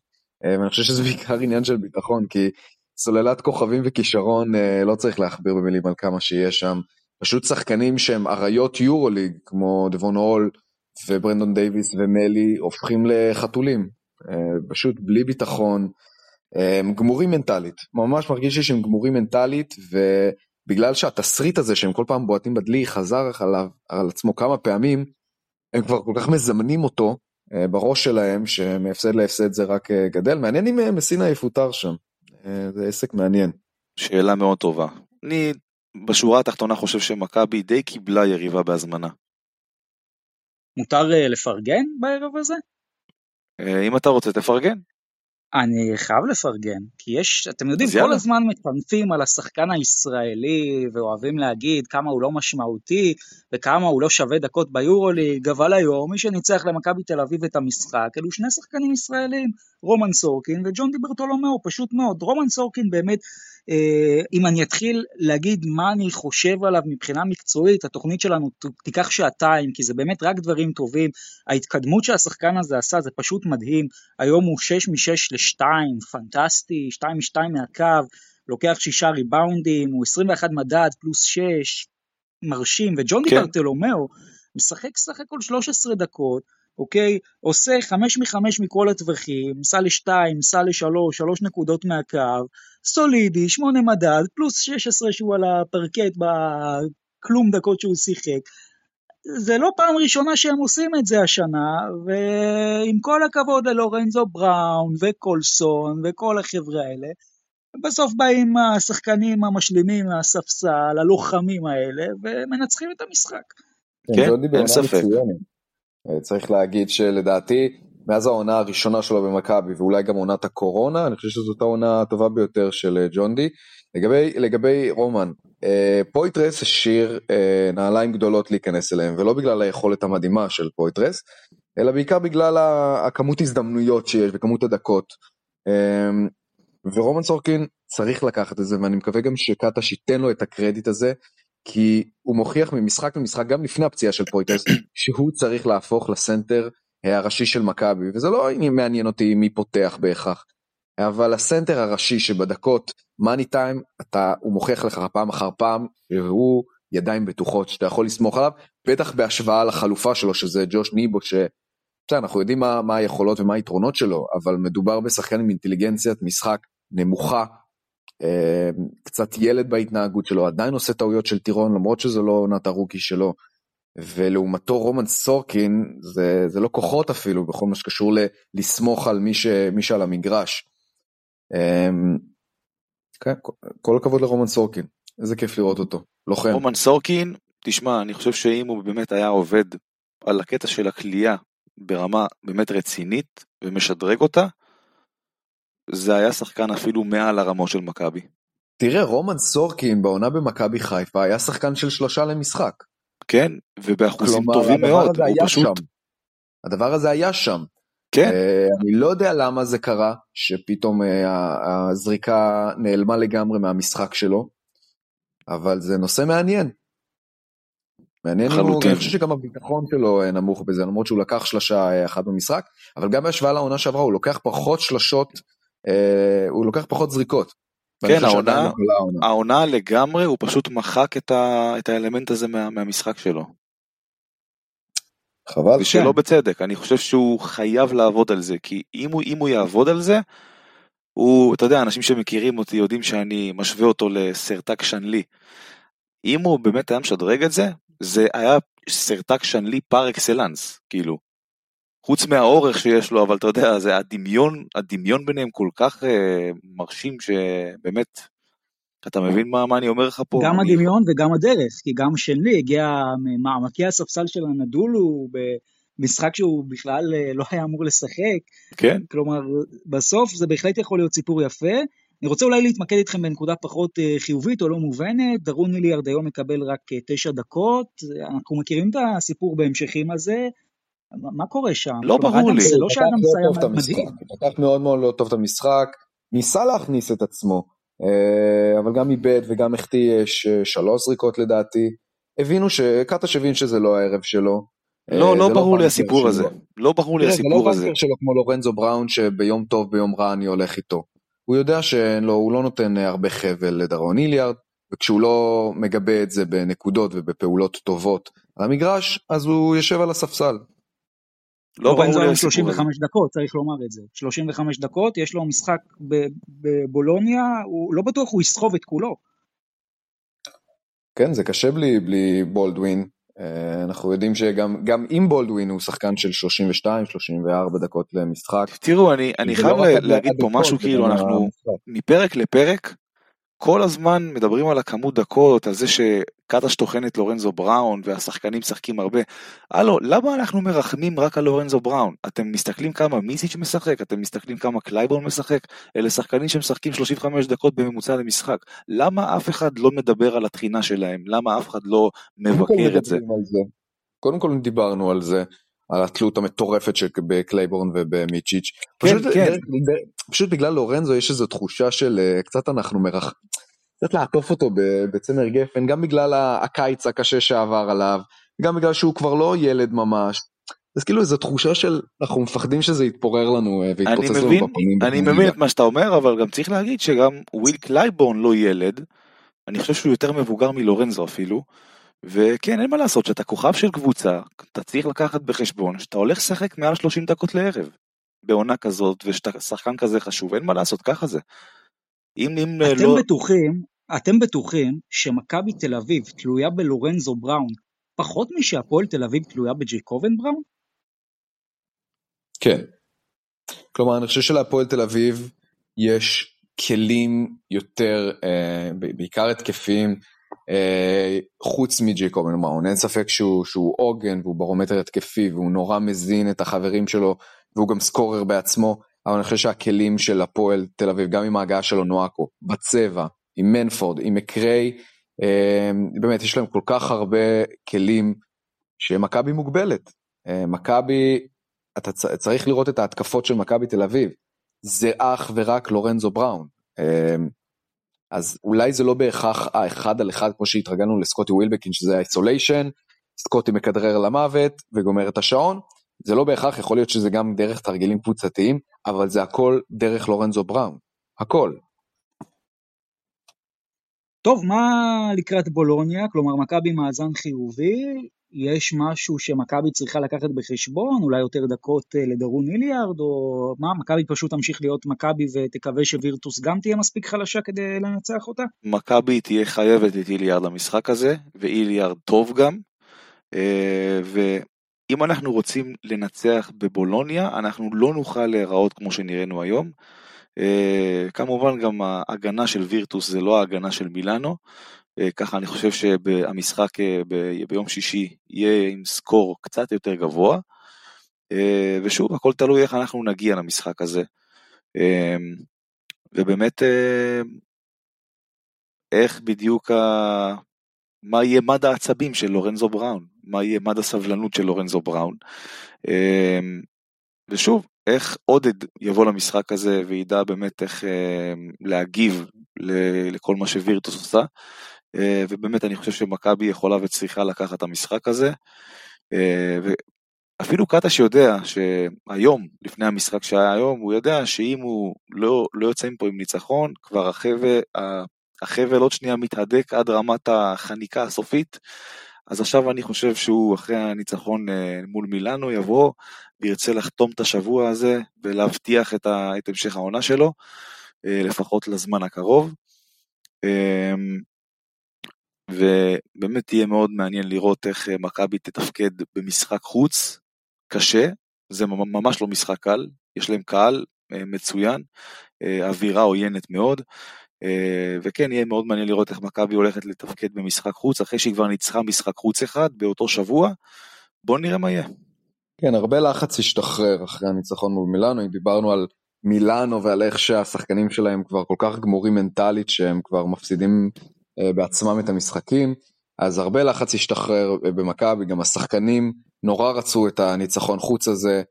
ואני חושב שזה בעיקר עניין של ביטחון, כי... סוללת כוכבים וכישרון, לא צריך להכביר במילים על כמה שיש שם, פשוט שחקנים שהם אריות יורוליג, כמו דבון אול וברנדון דייביס ומלי, הופכים לחתולים, פשוט בלי ביטחון, הם גמורים מנטלית, ממש מרגיש לי שהם גמורים מנטלית, ובגלל שהתסריט הזה שהם כל פעם בועטים בדלי, חזר עליו, על עצמו כמה פעמים, הם כבר כל כך מזמנים אותו בראש שלהם, שמהפסד להפסד זה רק גדל, מעניין אם מסינה יפוטר שם. זה עסק מעניין. שאלה מאוד טובה. אני בשורה התחתונה חושב שמכבי די קיבלה יריבה בהזמנה. מותר לפרגן בערב הזה? אם אתה רוצה תפרגן. אני חייב לפרגן, כי יש, אתם יודעים, כל הזמן מטנפים על השחקן הישראלי, ואוהבים להגיד כמה הוא לא משמעותי, וכמה הוא לא שווה דקות ביורוליג, אבל היום מי שניצח למכבי תל אביב את המשחק, אלו שני שחקנים ישראלים, רומן סורקין וג'ון דיברטולומיאו, פשוט מאוד, רומן סורקין באמת, אה, אם אני אתחיל להגיד מה אני חושב עליו מבחינה מקצועית, התוכנית שלנו תיקח שעתיים, כי זה באמת רק דברים טובים, ההתקדמות שהשחקן הזה עשה זה פשוט מדהים, היום הוא שש משש לשתיים, פנטסטי, שתיים משתיים מהקו, לוקח שישה ריבאונדים, הוא עשרים ואחד מדד, פלוס שש, מרשים, וג'ון כן. דיברטולומיאו, משחק סך הכל שלוש עשרה דקות, אוקיי, עושה חמש מחמש מכל הטווחים, סל לשתיים, סל לשלוש, שלוש נקודות מהקו, סולידי, שמונה מדד, פלוס שש עשרה שהוא על הפרקט בכלום דקות שהוא שיחק. זה לא פעם ראשונה שהם עושים את זה השנה, ועם כל הכבוד ללורנזו בראון וקולסון וכל החבר'ה האלה, בסוף באים השחקנים המשלימים, הספסל, הלוחמים האלה, ומנצחים את המשחק. כן, אין ספק. צריך להגיד שלדעתי, מאז העונה הראשונה שלו במכבי, ואולי גם עונת הקורונה, אני חושב שזאת העונה הטובה ביותר של ג'ונדי. לגבי, לגבי רומן, פויטרס השאיר נעליים גדולות להיכנס אליהם, ולא בגלל היכולת המדהימה של פויטרס, אלא בעיקר בגלל הכמות הזדמנויות שיש, וכמות הדקות. ורומן סורקין צריך לקחת את זה, ואני מקווה גם שקאטה שיתן לו את הקרדיט הזה, כי הוא מוכיח ממשחק למשחק, גם לפני הפציעה של פויטרס, שהוא צריך להפוך לסנטר הראשי של מכבי, וזה לא מעניין אותי מי פותח בהכרח, אבל הסנטר הראשי שבדקות מאני טיים, הוא מוכיח לך פעם אחר פעם, והוא ידיים בטוחות שאתה יכול לסמוך עליו, בטח בהשוואה לחלופה שלו, שזה ג'וש ניבו, שאנחנו יודעים מה, מה היכולות ומה היתרונות שלו, אבל מדובר בשחקן עם אינטליגנציית משחק נמוכה, קצת ילד בהתנהגות שלו, עדיין עושה טעויות של טירון, למרות שזה לא עונת הרוקי שלו, ולעומתו רומן סורקין, זה, זה לא כוחות אפילו, בכל מה שקשור ל, לסמוך על מי, ש, מי שעל המגרש. כן, כל הכבוד לרומן סורקין, איזה כיף לראות אותו, לוחם. רומן סורקין, תשמע, אני חושב שאם הוא באמת היה עובד על הקטע של הכלייה, ברמה באמת רצינית, ומשדרג אותה, זה היה שחקן אפילו מעל הרמות של מכבי. תראה, רומן סורקין בעונה במכבי חיפה, היה שחקן של שלושה למשחק. כן, ובאחוזים טובים מאוד, הוא פשוט... הדבר הזה היה שם. כן. אני לא יודע למה זה קרה, שפתאום הזריקה נעלמה לגמרי מהמשחק שלו, אבל זה נושא מעניין. מעניין הוא, אני חושב שגם הביטחון שלו נמוך בזה, למרות שהוא לקח שלושה אחד במשחק, אבל גם בהשוואה לעונה שעברה, הוא לוקח פחות שלשות, הוא לוקח פחות זריקות. כן, העונה, העונה לגמרי, הוא פשוט מחק את, ה, את האלמנט הזה מה, מהמשחק שלו. חבל. ושלא כן. בצדק, אני חושב שהוא חייב לעבוד על זה, כי אם הוא, אם הוא יעבוד על זה, הוא, אתה יודע, אנשים שמכירים אותי יודעים שאני משווה אותו לסרטק שנלי. אם הוא באמת היה משדרג את זה, זה היה סרטק שנלי פאר אקסלנס, כאילו. חוץ מהאורך שיש לו, אבל אתה יודע, זה הדמיון, הדמיון ביניהם כל כך אה, מרשים, שבאמת, אתה מבין מה, מה אני אומר לך פה? גם אני... הדמיון וגם הדרך, כי גם שנלי הגיע ממעמקי הספסל של הנדולו, במשחק שהוא בכלל לא היה אמור לשחק, כן. כלומר, בסוף זה בהחלט יכול להיות סיפור יפה, אני רוצה אולי להתמקד איתכם בנקודה פחות חיובית או לא מובנת, דרון מיליארד היום מקבל רק תשע דקות, אנחנו מכירים את הסיפור בהמשכים הזה, מה קורה שם? לא ברור לי. זה לא שאדם מסיים מדהים. פתח מאוד מאוד לא טוב את המשחק, ניסה להכניס את עצמו, אבל גם איבד וגם החטיא שלוש זריקות לדעתי, הבינו שקטש הבין שזה לא הערב שלו. לא, לא ברור לי הסיפור הזה. לא ברור לי הסיפור הזה. זה לא פנקר שלו כמו לורנזו בראון, שביום טוב ביום רע אני הולך איתו. הוא יודע שהוא לא נותן הרבה חבל לדרון מיליארד, וכשהוא לא מגבה את זה בנקודות ובפעולות טובות על המגרש, אז הוא יושב על הספסל. לא ברור לי שלושים וחמש דקות, צריך לומר את זה. שלושים וחמש דקות, יש לו משחק בבולוניה, הוא לא בטוח הוא יסחוב את כולו. כן, זה קשה בלי, בלי בולדווין. אנחנו יודעים שגם, גם עם בולדווין הוא שחקן של שלושים ושתיים שלושים וארבע דקות למשחק. תראו, אני, אני חייב להגיד פה משהו, כאילו אנחנו מפרק לפרק, כל הזמן מדברים על הכמות דקות, על זה שקטש תוכן את לורנזו בראון, והשחקנים שחקים הרבה. הלו, למה אנחנו מרחמים רק על לורנזו בראון? אתם מסתכלים כמה מיסיץ' משחק, אתם מסתכלים כמה קלייבון משחק, אלה שחקנים שמשחקים שלושים וחמש דקות בממוצע למשחק. למה אף אחד לא מדבר על התחינה שלהם? למה אף אחד לא מבקר את זה? קודם כל דיברנו על זה, על התלות המטורפת שבקלייבורן ובמיצ'יץ'. פשוט, כן, כן. דרך, דרך, פשוט בגלל לורנזו יש איזו תחושה של קצת אנחנו מרח... קצת לעטוף אותו בצמר גפן, גם בגלל הקיץ הקשה שעבר עליו, גם בגלל שהוא כבר לא ילד ממש. אז כאילו איזו תחושה של אנחנו מפחדים שזה יתפורר לנו ויתפוצץ לנו בפנים. אני מבין את מה שאתה אומר, אבל גם צריך להגיד שגם וויל קלייבורן לא ילד, אני חושב שהוא יותר מבוגר מלורנזו אפילו, וכן, אין מה לעשות, שאתה כוכב של קבוצה, אתה צריך לקחת בחשבון, שאתה הולך לשחק מעל שלושים דקות לערב, בעונה כזאת, ושאתה שחקן כזה חשוב, אין מה לעשות, ככה זה. אם, אם אתם לא... בטוחים, אתם בטוחים שמכבי תל אביב תלויה בלורנזו בראון, פחות משהפועל תל אביב תלויה בג'ייקובן בראון? כן. כלומר, אני חושב שלהפועל תל אביב יש כלים יותר, בעיקר התקפיים, חוץ מג'ייקובן בראון, אין ספק שהוא, שהוא עוגן והוא ברומטר התקפי והוא נורא מזין את החברים שלו והוא גם סקורר בעצמו, אבל אני חושב שהכלים של הפועל תל אביב, גם עם ההגעה שלו נועקו, בצבע, עם מנפורד, עם מקרי, באמת יש להם כל כך הרבה כלים שמכבי מוגבלת. מכבי, אתה צריך לראות את ההתקפות של מכבי תל אביב, זה אך ורק לורנזו בראון. אז אולי זה לא בהכרח האחד על אחד, כמו שהתרגלנו לסקוטי ווילבקין, שזה האיסוליישן, סקוטי מקדרר למוות וגומר את השעון, זה לא בהכרח, יכול להיות שזה גם דרך תרגילים קבוצתיים, אבל זה הכל דרך לורנזו בראון, הכל. טוב, מה לקראת בולוניה? כלומר, מכבי מאזן חיובי, יש משהו שמכבי צריכה לקחת בחשבון, אולי יותר דקות לדרון מיליארד, או מה, מכבי פשוט תמשיך להיות מכבי ותקווה שווירטוס גם תהיה מספיק חלשה כדי לנצח אותה? מכבי תהיה חייבת את איליארד למשחק הזה, ואיליארד טוב גם, ואם אנחנו רוצים לנצח בבולוניה, אנחנו לא נוכל להיראות כמו שנראינו היום. כמובן גם ההגנה של וירטוס זה לא ההגנה של מילאנו, ככה אני חושב שהמשחק ביום שישי יהיה עם סקור קצת יותר גבוה, ושוב, הכל תלוי איך אנחנו נגיע למשחק הזה, ובאמת איך בדיוק, מה יהיה מד העצבים של לורנזו בראון, מה יהיה מד הסבלנות של לורנזו בראון, ושוב, איך עודד יבוא למשחק הזה וידע באמת איך להגיב לכל מה שווירטוס עושה, ובאמת אני חושב שמכבי יכולה וצריכה לקחת את המשחק הזה, ואפילו קטש יודע שהיום, לפני המשחק שהיה היום, הוא יודע שאם הוא לא, לא יוצאים פה עם ניצחון, כבר החבל, החבל עוד שנייה מתהדק עד רמת החניקה הסופית, אז עכשיו אני חושב שהוא אחרי הניצחון מול מילאנו יבוא, וירצה לחתום את השבוע הזה, ולהבטיח את, ה, את המשך העונה שלו, לפחות לזמן הקרוב, ובאמת יהיה מאוד מעניין לראות איך מכבי תתפקד במשחק חוץ, קשה, זה ממש לא משחק קל, יש להם קהל מצוין, אווירה עוינת מאוד, וכן יהיה מאוד מעניין לראות איך מכבי הולכת לתפקד במשחק חוץ, אחרי שהיא כבר ניצחה משחק חוץ אחד באותו שבוע, בואו נראה מה יהיה. כן, הרבה לחץ השתחרר אחרי הניצחון מול מילאנו, אם דיברנו על מילאנו ועל איך שהשחקנים שלהם כבר כל כך גמורים מנטלית, שהם כבר מפסידים בעצמם את המשחקים, אז הרבה לחץ השתחרר במכבי, גם השחקנים נורא רצו את הניצחון חוץ הזה,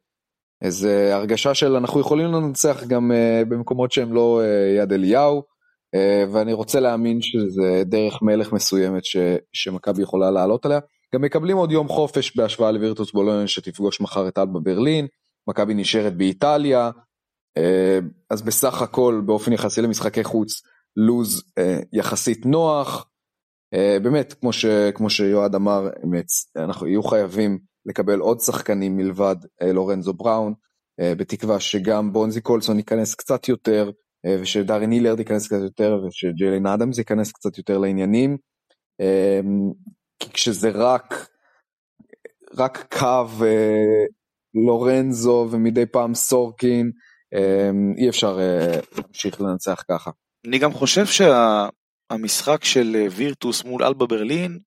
איזו הרגשה של אנחנו יכולים לנצח גם במקומות שהם לא יד אליהו, ואני רוצה להאמין שזה דרך מלך מסוימת ש, שמכבי יכולה לעלות עליה, גם מקבלים עוד יום חופש בהשוואה לווירטוס בולוניה שתפגוש מחר את אלבה בברלין, מכבי נשארת באיטליה, אז בסך הכל באופן יחסי למשחקי חוץ, לוז יחסית נוח, באמת כמו ש כמו שיועד אמר, אנחנו יהיו חייבים לקבל עוד שחקנים מלבד לורנזו בראון, בתקווה שגם בונזי קולסון ייכנס קצת יותר, ושדארן הילרד ייכנס קצת יותר, ושג'יילן אדמס ייכנס קצת יותר לעניינים, כי כשזה רק, רק קו לורנזו ומדי פעם סורקין, אי אפשר להמשיך לנצח ככה. אני גם חושב שהמשחק של וירטוס מול אלבה ברלין,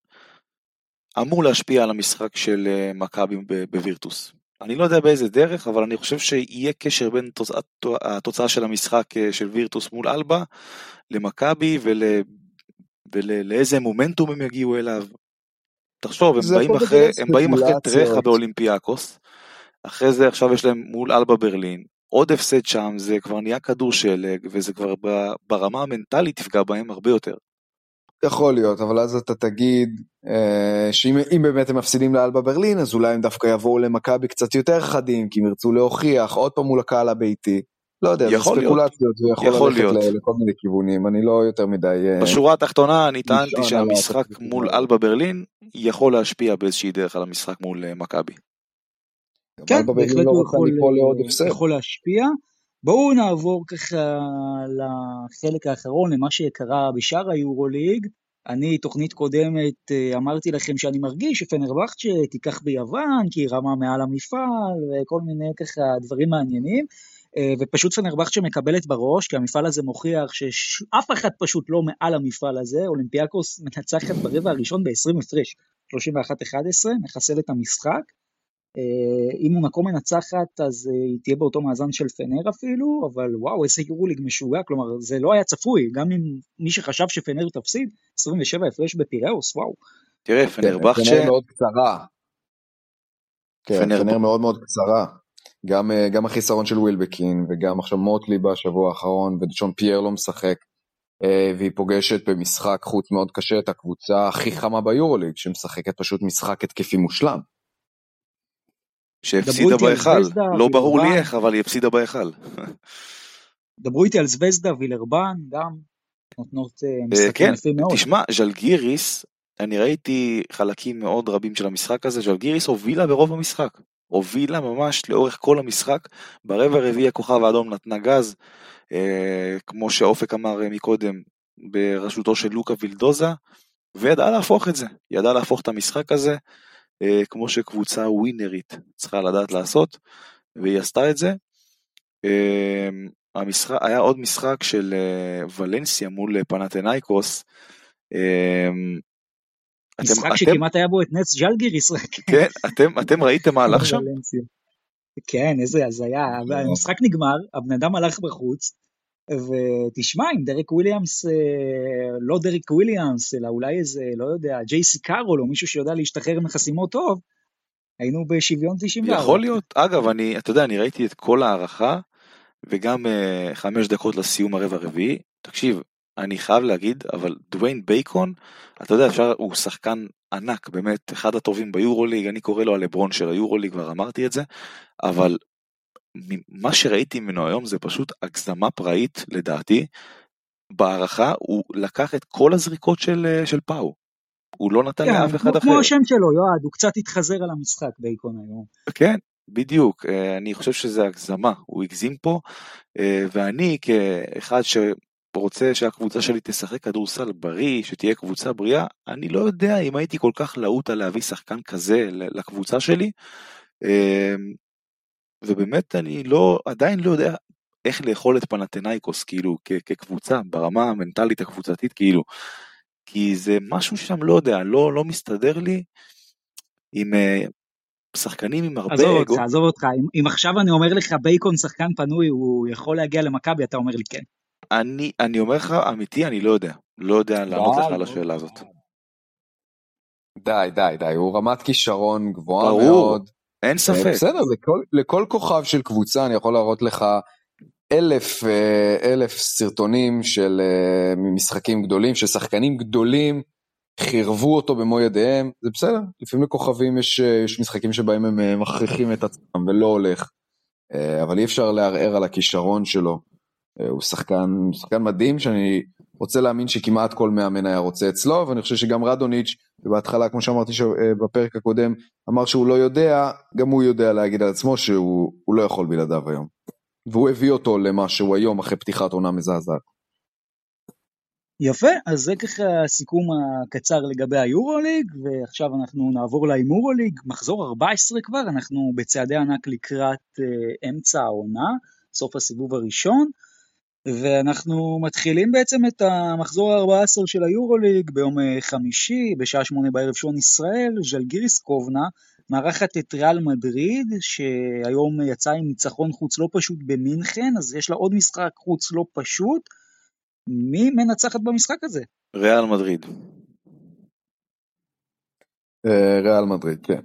אמור להשפיע על המשחק של מכבי בווירטוס. אני לא יודע באיזה דרך, אבל אני חושב שיהיה קשר בין תוצא, התוצאה של המשחק של וירטוס מול אלבה, למכבי ול, ולאיזה מומנטום הם יגיעו אליו. תחשוב, הם באים אחרי, הם באים אחרי טרחה באולימפיאקוס, אחרי זה עכשיו יש להם מול אלבה ברלין, עוד הפסד שם זה כבר נהיה כדור שלג, וזה כבר ברמה המנטלית תפגע בהם הרבה יותר. יכול להיות, אבל אז אתה תגיד אה, שאם באמת הם מפסידים לאלבה ברלין, אז אולי הם דווקא יבואו למכבי קצת יותר חדים, כי הם ירצו להוכיח, עוד פעם מול הקהל הביתי, לא יודע, זה ספקולציות, זה יכול ללכת לכל מיני כיוונים, אני לא יותר מדי... בשורה התחתונה אני טענתי שהמשחק מול אלבה ברלין, יכול להשפיע באיזושהי דרך על המשחק מול מכבי. כן, בהחלט הוא יכול להשפיע. בואו נעבור ככה לחלק האחרון, למה שקרה בשאר היורוליג. אני תוכנית קודמת אמרתי לכם שאני מרגיש שפנרבחצ'ה תיקח ביוון, כי היא רמה מעל המפעל וכל מיני ככה דברים מעניינים, ופשוט פנרבחצ'ה מקבלת בראש, כי המפעל הזה מוכיח שאף אחד פשוט לא מעל המפעל הזה. אולימפיאקוס מנצחת ברבע הראשון ב-עשרים הפרש, שלושים ואחת אחת עשרה, מחסל את המשחק. אם הוא מקום מנצחת, אז היא תהיה באותו מאזן של פנר אפילו, אבל וואו, איזה יורוליג משוגע, כלומר, זה לא היה צפוי, גם אם מי שחשב שפנר תפסיד, עשרים ושבע הפרש בפיראוס, וואו. תראה, פנרבחצ'ה... פנר מאוד קצרה. פנר מאוד מאוד קצרה. גם החיסרון של ווילבקין, וגם עכשיו מוטלי בשבוע האחרון, ודשון פייר לא משחק, והיא פוגשת במשחק חוץ מאוד קשה, את הקבוצה הכי חמה ביורוליג, שמשחקת פשוט משחק התקפי מושלם. שהפסידה בהיכל, לא ברור לי איך, אבל היא הפסידה בהיכל. דברו איתי על זבזדה, וילרבן, גם נותנות משחקים יפים מאוד. תשמע, ז'לגיריס, אני ראיתי חלקים מאוד רבים של המשחק הזה, ז'לגיריס הובילה ברוב המשחק, הובילה ממש לאורך כל המשחק, ברבע הרביעי הכוכב האדום נתנה גז, כמו שאופק אמר מקודם, בראשותו של לוקה וילדוזה, וידעה להפוך את זה, ידעה להפוך את המשחק הזה, כמו שקבוצה ווינרית צריכה לדעת לעשות, והיא עשתה את זה. המשחק, היה עוד משחק של ולנסיה מול פנאתינייקוס, משחק שכמעט היה בו את נץ ג'לגיריס. כן, אתם ראיתם מה הלך שם? כן, איזה הזיה, המשחק נגמר, הבן אדם הלך בחוץ, ותשמע, אם דרק וויליאמס, לא דרק וויליאמס, אלא אולי איזה, לא יודע, ג'יי סי קארול, או מישהו שיודע להשתחרר מחסימות טוב, היינו בשוויון תשעים וארבע. יכול להיות, אגב, אני, אתה יודע, אני ראיתי את כל הערכה, וגם חמש דקות לסיום הרבע הרביעי, תקשיב, אני חייב להגיד, אבל דוויין בייקון, אתה יודע, אפשר, הוא שחקן ענק, באמת, אחד הטובים ביורוליג, אני קורא לו הלברון של היורוליג, כבר אמרתי את זה, אבל מה שראיתי ממנו היום, זה פשוט הגזמה פראית, לדעתי, בהערכה, הוא לקח את כל הזריקות של, של פאו, הוא לא נתן לאף אחד אחר. כמו השם שלו, יועד, הוא קצת התחזר על המשחק בייקון היום. כן, בדיוק, אני חושב שזה הגזמה, הוא הגזים פה, ואני כאחד ש... רוצה שהקבוצה שלי תשחק כדורסל בריא, שתהיה קבוצה בריאה, אני לא יודע אם הייתי כל כך להוט על להביא שחקן כזה לקבוצה שלי, ובאמת אני לא, עדיין לא יודע איך לאכול את פנאתינייקוס, כאילו, כ- כקבוצה, ברמה המנטלית הקבוצתית, כאילו, כי זה משהו שם, לא יודע, לא, לא מסתדר לי עם שחקנים עם הרבה עזוב אגו. עזוב אותך, אם, אם עכשיו אני אומר לך, בייקון שחקן פנוי, הוא יכול להגיע למכבי, אתה אומר לי כן. אני, אני אומר לך, אמיתי, אני לא יודע, לא יודע לענות לך על השאלה הזאת. די, די, די, הוא רמת כישרון גבוהה מאוד. אין ספק. בסדר, לכל, לכל כוכב של קבוצה, אני יכול להראות לך אלף, אלף סרטונים של משחקים גדולים, ששחקנים גדולים חירבו אותו במו ידיהם, זה בסדר, לפעמים לכוכבים יש, יש משחקים שבהם הם מכריחים את עצמם ולא הולך, אבל אי אפשר לערער על הכישרון שלו. הוא שחקן, שחקן מדהים, שאני רוצה להאמין שכמעט כל מאמן היה רוצה אצלו, ואני חושב שגם רדוניץ', בהתחלה, כמו שאמרתי בפרק הקודם, אמר שהוא לא יודע, גם הוא יודע להגיד על עצמו שהוא לא יכול בלעדיו היום. והוא הביא אותו למה שהוא היום, אחרי פתיחת עונה מזעזעת. יפה, אז זה ככה הסיכום הקצר לגבי היורוליג, ועכשיו אנחנו נעבור לימורוליג, מחזור ארבע עשרה כבר, אנחנו בצעדי ענק לקראת אמצע העונה, סוף הסיבוב הראשון, ואנחנו מתחילים בעצם את המחזור ה-ארבע עשרה של היורוליג ביום חמישי, בשעה שמונה בערב שעון ישראל, ז'לגיריס קובנה, מארחת את ריאל מדריד, שהיום יצא עם ניצחון חוץ לא פשוט במינכן, אז יש לה עוד משחק חוץ לא פשוט. מי מנצחת במשחק הזה? ריאל מדריד. ריאל מדריד, כן.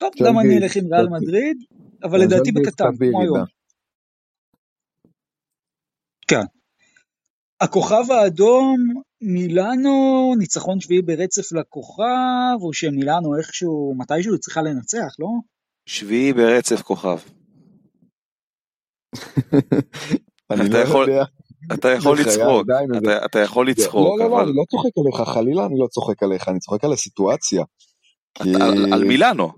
טוב, גם אני אלך עם ריאל מדריד, אבל לדעתי בקטן, כמו היום. כן. הכוכב האדום, מילאנו, ניצחון שביעי ברצף לכוכב, או שמילאנו איכשהו, מתישהו צריכה לנצח, לא? שביעי ברצף כוכב. אתה יכול לצחוק, אתה יכול לצחוק. לא, לא, אני לא צוחק עליך, חלילה אני לא צוחק עליך, אני צוחק על הסיטואציה. על מילאנו.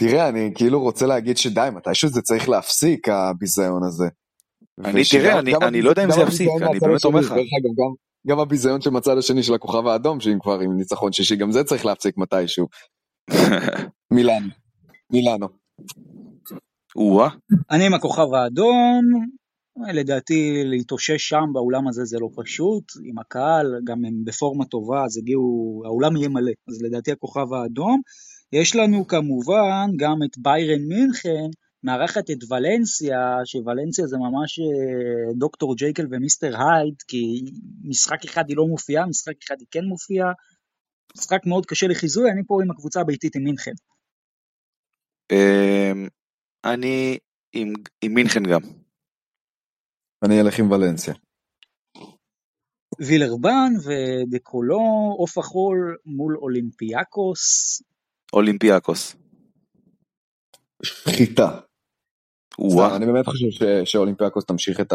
תראה, אני כאילו רוצה להגיד שדי, מתישהו זה צריך להפסיק, הביזיון הזה. אני תראה, אני לא יודע אם זה יפסיק, אני באמת אומר לך. גם הביזיון של מצד השני של הכוכב האדום, שאם כבר עם ניצחון שישי, גם זה צריך להפסיק מתישהו. מילאנו. מילאנו. אני עם הכוכב האדום, לדעתי להתאושש שם באולם הזה זה לא פשוט, עם הקהל, גם הם בפורמה טובה, אז הגיעו, האולם יהיה מלא, אז לדעתי הכוכב האדום. יש לנו כמובן גם את ביירן מינכן, מארחת את ולנסיה, שוולנסיה זה ממש דוקטור ג'ייקל ומיסטר הייד, כי משחק אחד היא לא מופיעה, משחק אחד היא כן מופיעה, משחק מאוד קשה לחיזוי, אני פה עם הקבוצה הביתית עם מינכן. אני עם מינכן גם. אני אלך עם ולנסיה. וילרבן ודקולו, אוף החול מול אולימפיאקוס. אולימפיאקוס. שחיטה. אני באמת חושב שאולימפיאקוס תמשיך את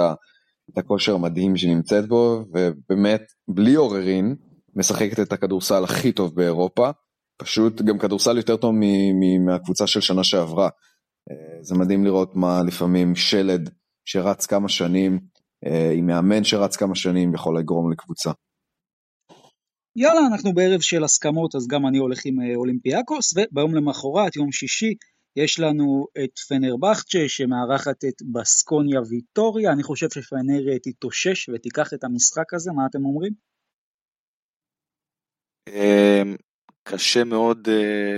הכושר המדהים שנמצאת בו, ובאמת בלי עוררין משחקת את הכדורסל הכי טוב באירופה, פשוט גם כדורסל יותר טוב מהקבוצה של שנה שעברה, זה מדהים לראות מה לפעמים שלד שרץ כמה שנים, עם מאמן שרץ כמה שנים, יכול לגרום לקבוצה. יאללה, אנחנו בערב של הסכמות, אז גם אני הולך עם אולימפיאקוס, וביום למחרת, יום שישי, יש לנו את פנרבחצ'ה שמארחת את בסקוניה ויטוריה. אני חושב שפנר תתאושש ותיקח את המשחק הזה, מה אתם אומרים? קשה מאוד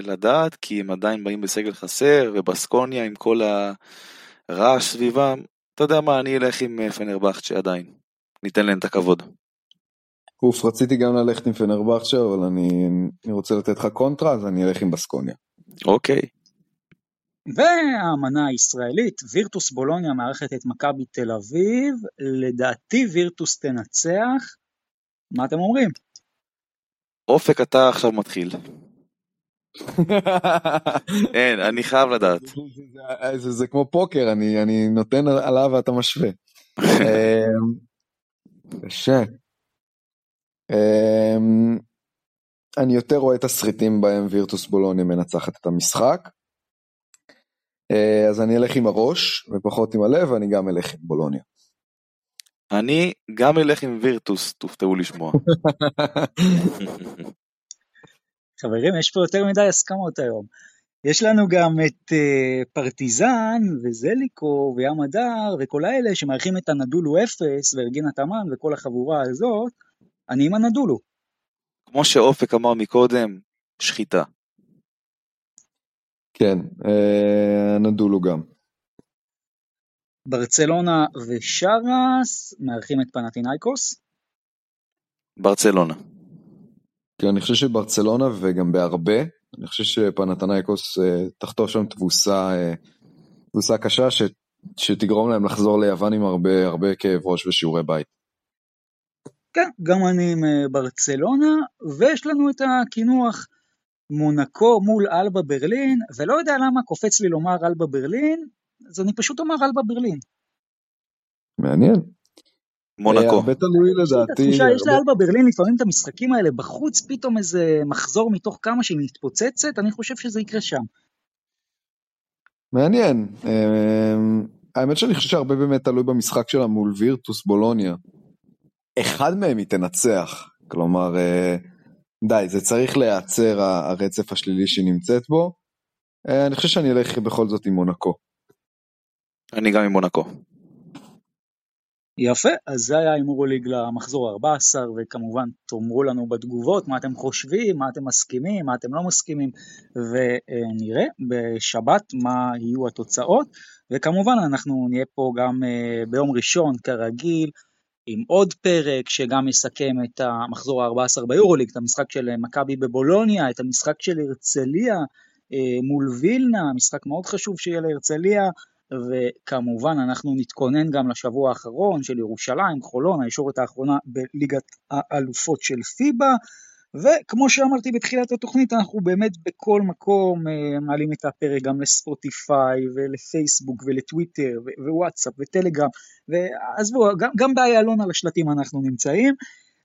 לדעת, כי הם עדיין באים בסגל חסר, ובסקוניה עם כל הרעש סביבם, אתה יודע מה, אני אלך עם פנרבחצ'ה עדיין, ניתן להם את הכבוד. אוף, רציתי גם ללכת עם פנרבחצ'ה, אבל אני, אני רוצה לתת לך קונטרה, אז אני אלך עם בסקוניה. אוקיי. והאמנה הישראלית, וירטוס בולוניה מערכת את מכבי תל אביב, לדעתי וירטוס תנצח, מה אתם אומרים? אופק, אתה עכשיו מתחיל. אין, אני חייב לדעת. זה כמו פוקר, אני נותן עליו ואתה משווה. קשה. אני יותר רואה את הסריטים בהם וירטוס בולוניה מנצחת את המשחק, אז אני אלך עם הראש ופחות עם הלב, ואני גם אלך עם בולוניה. אני גם אלך עם וירטוס, תופתעו לשמוע. חברים, יש פה יותר מדי הסכמות היום. יש לנו גם את uh, פרטיזן וזליקו וים הדר וכל האלה שמערכים את הנדולו אפס ורגינה תמן וכל החבורה הזאת. אני עם הנדולו. כמו שאופק אמר מקודם, שחיטה. כן, uh, הנדולו גם. ברצלונה ושרס מארחים את פנאתינייקוס. ברצלונה. כן, אני חושב שברצלונה וגם בהרבה, אני חושב שפנאתינייקוס תחטוף שם תבוסה, תבוסה קשה שתגרום להם לחזור ליוון עם הרבה, הרבה כאב ראש ושיעורי בית. כן, גם אני עם ברצלונה, ויש לנו את הכינוח מונקו מול אלבה ברלין, ולא יודע למה קופץ לי לומר אלבה ברלין, אז אני פשוט אומר אלבה ברלין. מעניין. מונקו. בית הלוי לדעתי. יש לאלבה ברלין לפעמים את המשחקים האלה בחוץ, פתאום איזה מחזור מתוך כמה שהיא מתפוצצת, אני חושב שזה יקרה שם. מעניין. האמת שאני חושב שהרבה באמת תלוי במשחק שלה מול וירטוס בולוניה. אחד מהם היא תנצח. כלומר, די, זה צריך להיעצר הרצף השלילי שנמצאת בו. אני חושב שאני אלך בכל זאת עם מונקו. אני גם עם מונקו. יפה, אז זה היה עם יורוליג למחזור ארבע עשרה, וכמובן תאמרו לנו בתגובות מה אתם חושבים, מה אתם מסכימים, מה אתם לא מסכימים, ונראה בשבת מה יהיו התוצאות, וכמובן אנחנו נהיה פה גם ביום ראשון כרגיל, עם עוד פרק שגם יסכם את המחזור ה-ארבע עשרה ביורוליג, את המשחק של מכבי בבולוניה, את המשחק של הרצליה מול וילנה, משחק מאוד חשוב שיהיה להרצליה, וכמובן אנחנו נתכונן גם לשבוע האחרון של ירושלים, חולון, הישורת האחרונה בליגת האלופות של פיבה, וכמו שאמרתי בתחילת התוכנית, אנחנו באמת בכל מקום מעלים את הפרק גם לספוטיפיי ולפייסבוק ולטוויטר ווואטסאפ וטלגרם, אז בואו, גם, גם באיילון על השלטים אנחנו נמצאים,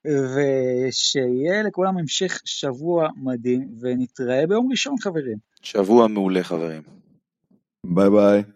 ושיהיה לכולם המשך שבוע מדהים, ונתראה ביום ראשון חברים. שבוע מעולה חברים. ביי ביי.